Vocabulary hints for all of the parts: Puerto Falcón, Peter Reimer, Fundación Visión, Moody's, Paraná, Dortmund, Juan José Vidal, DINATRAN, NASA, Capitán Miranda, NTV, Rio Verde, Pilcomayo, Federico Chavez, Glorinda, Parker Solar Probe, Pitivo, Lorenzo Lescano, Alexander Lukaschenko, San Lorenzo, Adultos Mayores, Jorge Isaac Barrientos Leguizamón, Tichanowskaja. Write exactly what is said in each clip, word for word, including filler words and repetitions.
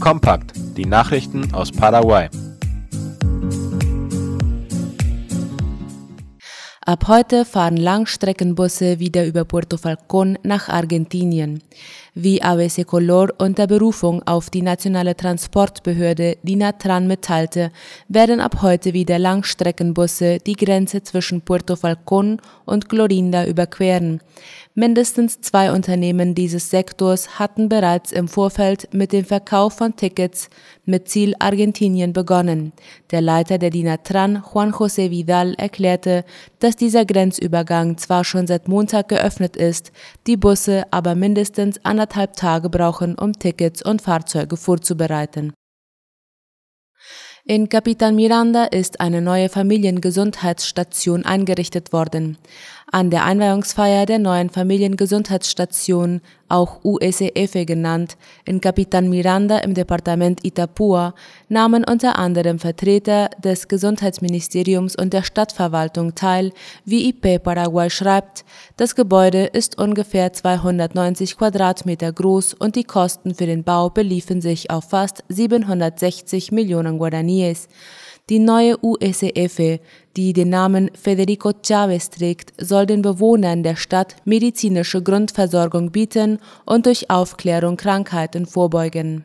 Kompakt, die Nachrichten aus Paraguay. Ab heute fahren Langstreckenbusse wieder über Puerto Falcón nach Argentinien. Wie A B C Color unter Berufung auf die nationale Transportbehörde DINATRAN mitteilte, werden ab heute wieder Langstreckenbusse die Grenze zwischen Puerto Falcón und Glorinda überqueren. Mindestens zwei Unternehmen dieses Sektors hatten bereits im Vorfeld mit dem Verkauf von Tickets mit Ziel Argentinien begonnen. Der Leiter der DINATRAN, Juan José Vidal, erklärte, dass dieser Grenzübergang zwar schon seit Montag geöffnet ist, die Busse aber mindestens anderthalb Tage brauchen, um Tickets und Fahrzeuge vorzubereiten. In Capitán Miranda ist eine neue Familiengesundheitsstation eingerichtet worden. An der Einweihungsfeier der neuen Familiengesundheitsstation, auch U S E F genannt, in Capitán Miranda im Departement Itapúa, nahmen unter anderem Vertreter des Gesundheitsministeriums und der Stadtverwaltung teil, wie I P Paraguay schreibt. Das Gebäude ist ungefähr zweihundertneunzig Quadratmeter groß und die Kosten für den Bau beliefen sich auf fast siebenhundertsechzig Millionen Guaraní. Die neue U S E F, die den Namen Federico Chavez trägt, soll den Bewohnern der Stadt medizinische Grundversorgung bieten und durch Aufklärung Krankheiten vorbeugen.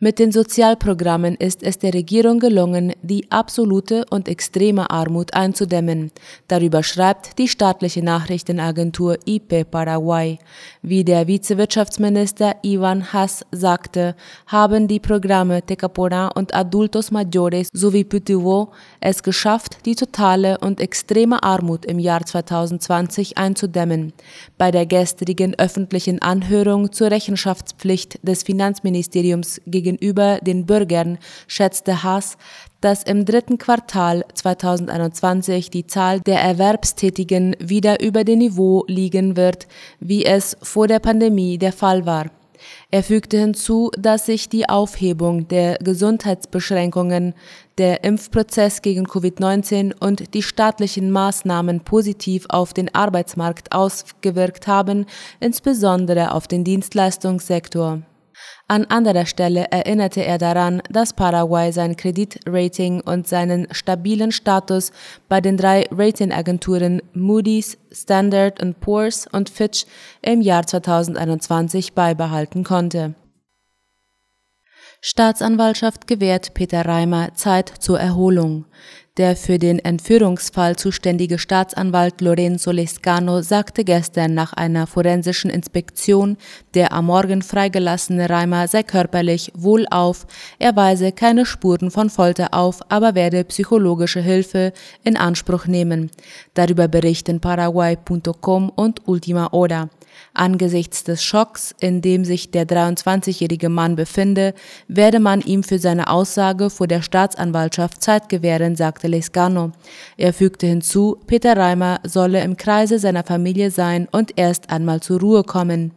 Mit den Sozialprogrammen ist es der Regierung gelungen, die absolute und extreme Armut einzudämmen. Darüber schreibt die staatliche Nachrichtenagentur I P Paraguay. Wie der Vizewirtschaftsminister Ivan Haas sagte, haben die Programme Tekapora und Adultos Mayores sowie Pitivo es geschafft, die totale und extreme Armut im Jahr zweitausendzwanzig einzudämmen. Bei der gestrigen öffentlichen Anhörung zur Rechenschaftspflicht des Finanzministeriums gegenüber Gegenüber den Bürgern schätzte Haas, dass im dritten Quartal zweitausendeinundzwanzig die Zahl der Erwerbstätigen wieder über dem Niveau liegen wird, wie es vor der Pandemie der Fall war. Er fügte hinzu, dass sich die Aufhebung der Gesundheitsbeschränkungen, der Impfprozess gegen Covid neunzehn und die staatlichen Maßnahmen positiv auf den Arbeitsmarkt ausgewirkt haben, insbesondere auf den Dienstleistungssektor. An anderer Stelle erinnerte er daran, dass Paraguay sein Kreditrating und seinen stabilen Status bei den drei Ratingagenturen Moody's, Standard and Poor's und Fitch im Jahr zweitausendeinundzwanzig beibehalten konnte. Staatsanwaltschaft gewährt Peter Reimer Zeit zur Erholung. Der für den Entführungsfall zuständige Staatsanwalt Lorenzo Lescano sagte gestern nach einer forensischen Inspektion, der am Morgen freigelassene Reimer sei körperlich wohlauf, er weise keine Spuren von Folter auf, aber werde psychologische Hilfe in Anspruch nehmen. Darüber berichten Paraguay punkt com und Ultima Hora. Angesichts des Schocks, in dem sich der dreiundzwanzigjährige Mann befinde, werde man ihm für seine Aussage vor der Staatsanwaltschaft Zeit gewähren, sagte Lescano. Er fügte hinzu, Peter Reimer solle im Kreise seiner Familie sein und erst einmal zur Ruhe kommen.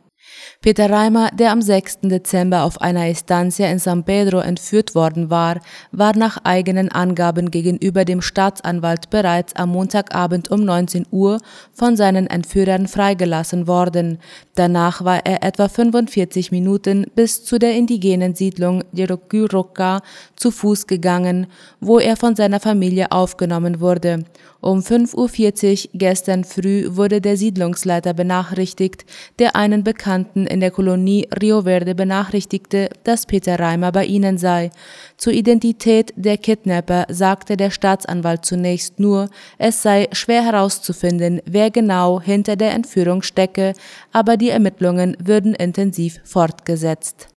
Peter Reimer, der am sechsten Dezember auf einer Estancia in San Pedro entführt worden war, war nach eigenen Angaben gegenüber dem Staatsanwalt bereits am Montagabend um neunzehn Uhr von seinen Entführern freigelassen worden. Danach war er etwa fünfundvierzig Minuten bis zu der indigenen Siedlung Jerokyroca zu Fuß gegangen, wo er von seiner Familie aufgenommen wurde. Um fünf Uhr vierzig gestern früh wurde der Siedlungsleiter benachrichtigt, der einen Bekannten in der Kolonie Rio Verde benachrichtigte, dass Peter Reimer bei ihnen sei. Zur Identität der Kidnapper sagte der Staatsanwalt zunächst nur, es sei schwer herauszufinden, wer genau hinter der Entführung stecke, aber die Ermittlungen würden intensiv fortgesetzt.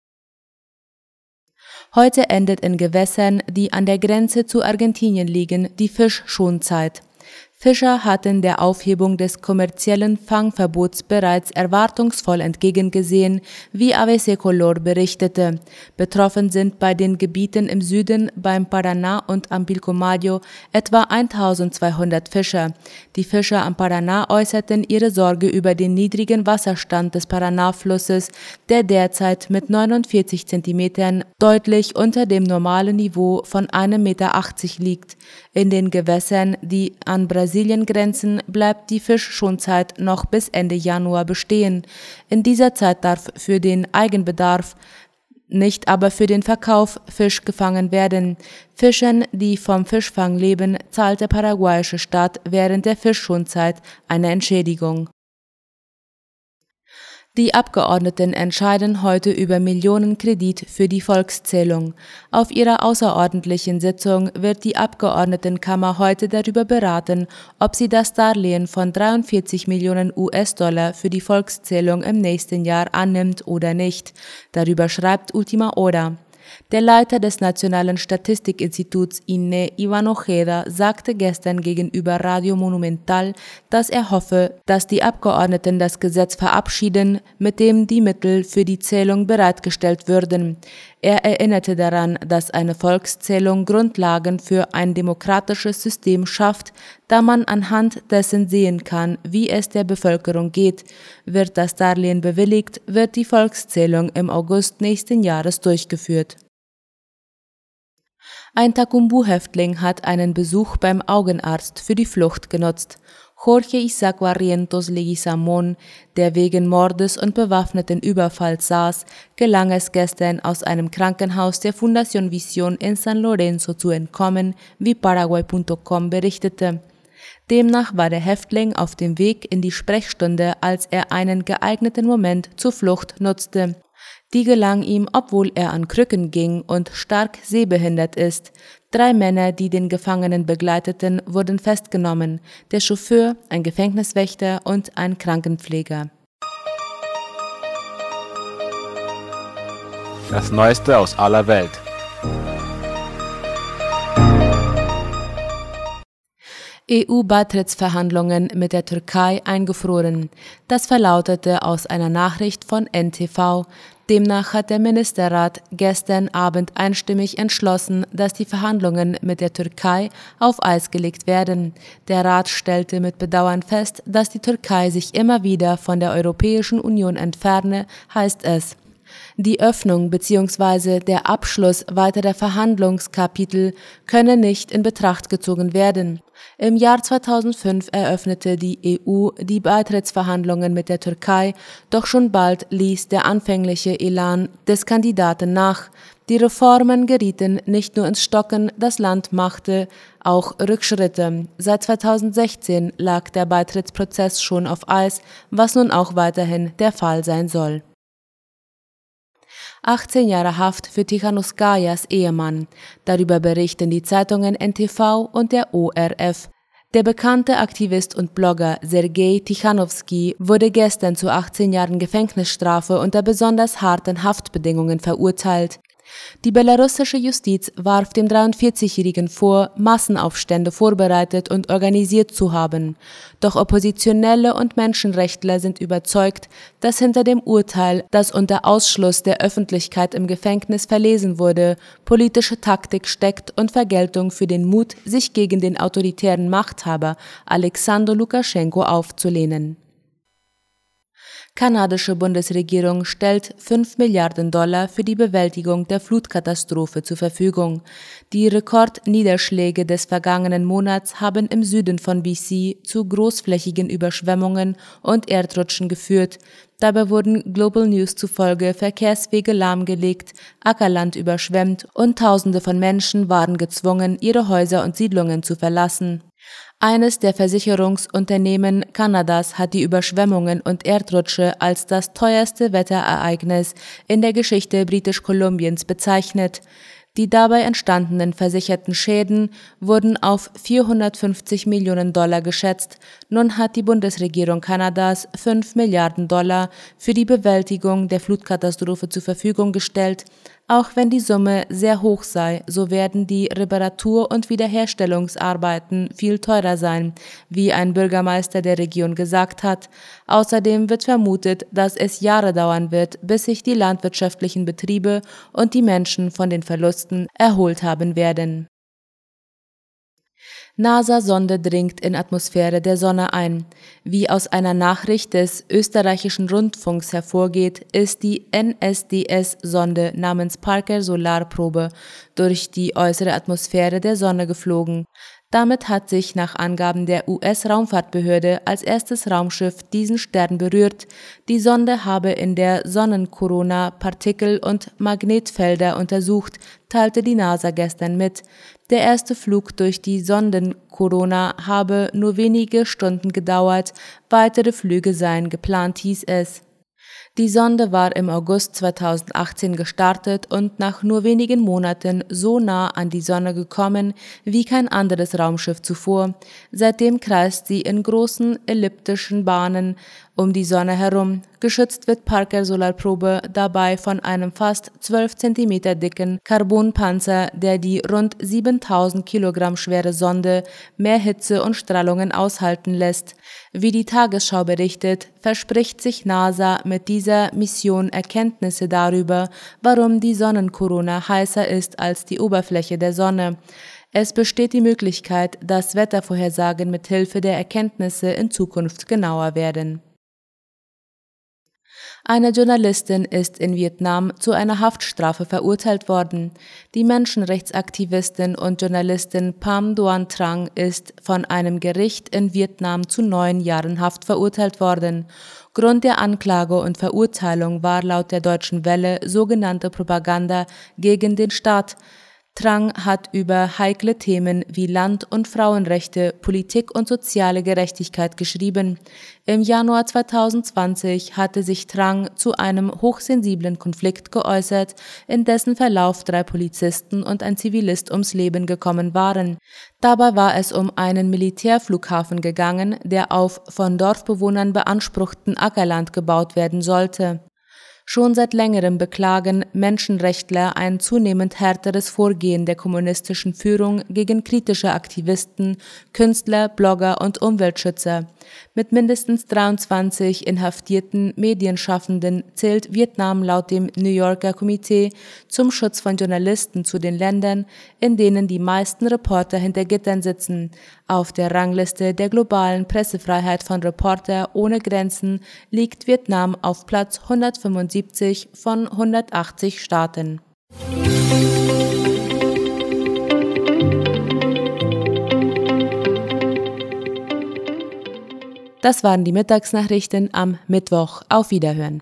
Heute endet in Gewässern, die an der Grenze zu Argentinien liegen, die Fischschonzeit. Fischer hatten der Aufhebung des kommerziellen Fangverbots bereits erwartungsvoll entgegengesehen, wie A B C Color berichtete. Betroffen sind bei den Gebieten im Süden, beim Paraná und am Pilcomayo, etwa eintausendzweihundert Fischer. Die Fischer am Paraná äußerten ihre Sorge über den niedrigen Wasserstand des Paraná-Flusses, der derzeit mit neunundvierzig Zentimetern deutlich unter dem normalen Niveau von einem Meter achtzig liegt. In den Gewässern, die an Brasilien Brasiliengrenzen bleibt die Fischschonzeit noch bis Ende Januar bestehen. In dieser Zeit darf für den Eigenbedarf nicht aber für den Verkauf Fisch gefangen werden. Fischern, die vom Fischfang leben, zahlt der paraguayische Staat während der Fischschonzeit eine Entschädigung. Die Abgeordneten entscheiden heute über Millionenkredit für die Volkszählung. Auf ihrer außerordentlichen Sitzung wird die Abgeordnetenkammer heute darüber beraten, ob sie das Darlehen von dreiundvierzig Millionen U S-Dollar für die Volkszählung im nächsten Jahr annimmt oder nicht. Darüber schreibt Ultima Hora. Der Leiter des Nationalen Statistikinstituts Ine Ivanojeda sagte gestern gegenüber Radio Monumental, dass er hoffe, dass die Abgeordneten das Gesetz verabschieden, mit dem die Mittel für die Zählung bereitgestellt würden. Er erinnerte daran, dass eine Volkszählung Grundlagen für ein demokratisches System schafft, da man anhand dessen sehen kann, wie es der Bevölkerung geht. Wird das Darlehen bewilligt, wird die Volkszählung im August nächsten Jahres durchgeführt. Ein Takumbu-Häftling hat einen Besuch beim Augenarzt für die Flucht genutzt. Jorge Isaac Barrientos Leguizamón, der wegen Mordes und bewaffneten Überfalls saß, gelang es gestern aus einem Krankenhaus der Fundación Visión in San Lorenzo zu entkommen, wie Paraguay Punkt com berichtete. Demnach war der Häftling auf dem Weg in die Sprechstunde, als er einen geeigneten Moment zur Flucht nutzte. Die gelang ihm, obwohl er an Krücken ging und stark sehbehindert ist. Drei Männer, die den Gefangenen begleiteten, wurden festgenommen. Der Chauffeur, ein Gefängniswächter und ein Krankenpfleger. Das Neueste aus aller Welt. E U-Beitrittsverhandlungen mit der Türkei eingefroren. Das verlautete aus einer Nachricht von N T V. Demnach hat der Ministerrat gestern Abend einstimmig entschlossen, dass die Verhandlungen mit der Türkei auf Eis gelegt werden. Der Rat stellte mit Bedauern fest, dass die Türkei sich immer wieder von der Europäischen Union entferne, heißt es. Die Öffnung bzw. der Abschluss weiterer Verhandlungskapitel könne nicht in Betracht gezogen werden. Im Jahr zweitausendfünf eröffnete die E U die Beitrittsverhandlungen mit der Türkei, doch schon bald ließ der anfängliche Elan des Kandidaten nach. Die Reformen gerieten nicht nur ins Stocken, das Land machte auch Rückschritte. Seit zweitausendsechzehn lag der Beitrittsprozess schon auf Eis, was nun auch weiterhin der Fall sein soll. achtzehn Jahre Haft für Tichanowskajas Ehemann. Darüber berichten die Zeitungen N T V und der O R F. Der bekannte Aktivist und Blogger Sergei Tichanowski wurde gestern zu achtzehn Jahren Gefängnisstrafe unter besonders harten Haftbedingungen verurteilt. Die belarussische Justiz warf dem dreiundvierzigjährigen vor, Massenaufstände vorbereitet und organisiert zu haben. Doch Oppositionelle und Menschenrechtler sind überzeugt, dass hinter dem Urteil, das unter Ausschluss der Öffentlichkeit im Gefängnis verlesen wurde, politische Taktik steckt und Vergeltung für den Mut, sich gegen den autoritären Machthaber Alexander Lukaschenko aufzulehnen. Kanadische Bundesregierung stellt fünf Milliarden Dollar für die Bewältigung der Flutkatastrophe zur Verfügung. Die Rekordniederschläge des vergangenen Monats haben im Süden von B C zu großflächigen Überschwemmungen und Erdrutschen geführt. Dabei wurden Global News zufolge Verkehrswege lahmgelegt, Ackerland überschwemmt und Tausende von Menschen waren gezwungen, ihre Häuser und Siedlungen zu verlassen. Eines der Versicherungsunternehmen Kanadas hat die Überschwemmungen und Erdrutsche als das teuerste Wetterereignis in der Geschichte Britisch-Kolumbiens bezeichnet. Die dabei entstandenen versicherten Schäden wurden auf vierhundertfünfzig Millionen Dollar geschätzt. Nun hat die Bundesregierung Kanadas fünf Milliarden Dollar für die Bewältigung der Flutkatastrophe zur Verfügung gestellt. Auch wenn die Summe sehr hoch sei, so werden die Reparatur- und Wiederherstellungsarbeiten viel teurer sein, wie ein Bürgermeister der Region gesagt hat. Außerdem wird vermutet, dass es Jahre dauern wird, bis sich die landwirtschaftlichen Betriebe und die Menschen von den Verlusten erholt haben werden. NASA-Sonde dringt in Atmosphäre der Sonne ein. Wie aus einer Nachricht des österreichischen Rundfunks hervorgeht, ist die N S D S-Sonde namens Parker Solar Probe durch die äußere Atmosphäre der Sonne geflogen. Damit hat sich nach Angaben der U S Raumfahrtbehörde als erstes Raumschiff diesen Stern berührt. Die Sonde habe in der Sonnenkorona Partikel- und Magnetfelder untersucht, teilte die NASA gestern mit. Der erste Flug durch die Sondenkorona habe nur wenige Stunden gedauert, weitere Flüge seien geplant, hieß es. Die Sonde war im August zweitausendachtzehn gestartet und nach nur wenigen Monaten so nah an die Sonne gekommen wie kein anderes Raumschiff zuvor. Seitdem kreist sie in großen elliptischen Bahnen um die Sonne herum. Geschützt wird Parker Solar Probe dabei von einem fast zwölf Zentimeter dicken Carbonpanzer, der die rund siebentausend Kilogramm schwere Sonde mehr Hitze und Strahlungen aushalten lässt. Wie die Tagesschau berichtet, verspricht sich NASA mit dieser Mission Erkenntnisse darüber, warum die Sonnenkorona heißer ist als die Oberfläche der Sonne. Es besteht die Möglichkeit, dass Wettervorhersagen mit Hilfe der Erkenntnisse in Zukunft genauer werden. Eine Journalistin ist in Vietnam zu einer Haftstrafe verurteilt worden. Die Menschenrechtsaktivistin und Journalistin Pham Doan Trang ist von einem Gericht in Vietnam zu neun Jahren Haft verurteilt worden. Grund der Anklage und Verurteilung war laut der Deutschen Welle sogenannte Propaganda gegen den Staat. Trang hat über heikle Themen wie Land- und Frauenrechte, Politik und soziale Gerechtigkeit geschrieben. Im Januar zweitausendzwanzig hatte sich Trang zu einem hochsensiblen Konflikt geäußert, in dessen Verlauf drei Polizisten und ein Zivilist ums Leben gekommen waren. Dabei war es um einen Militärflughafen gegangen, der auf von Dorfbewohnern beanspruchten Ackerland gebaut werden sollte. Schon seit längerem beklagen Menschenrechtler ein zunehmend härteres Vorgehen der kommunistischen Führung gegen kritische Aktivisten, Künstler, Blogger und Umweltschützer. Mit mindestens dreiundzwanzig inhaftierten Medienschaffenden zählt Vietnam laut dem New Yorker Komitee zum Schutz von Journalisten zu den Ländern, in denen die meisten Reporter hinter Gittern sitzen. Auf der Rangliste der globalen Pressefreiheit von Reporter ohne Grenzen liegt Vietnam auf Platz hundertfünfundsiebzig von hundertachtzig Staaten. Das waren die Mittagsnachrichten am Mittwoch. Auf Wiederhören.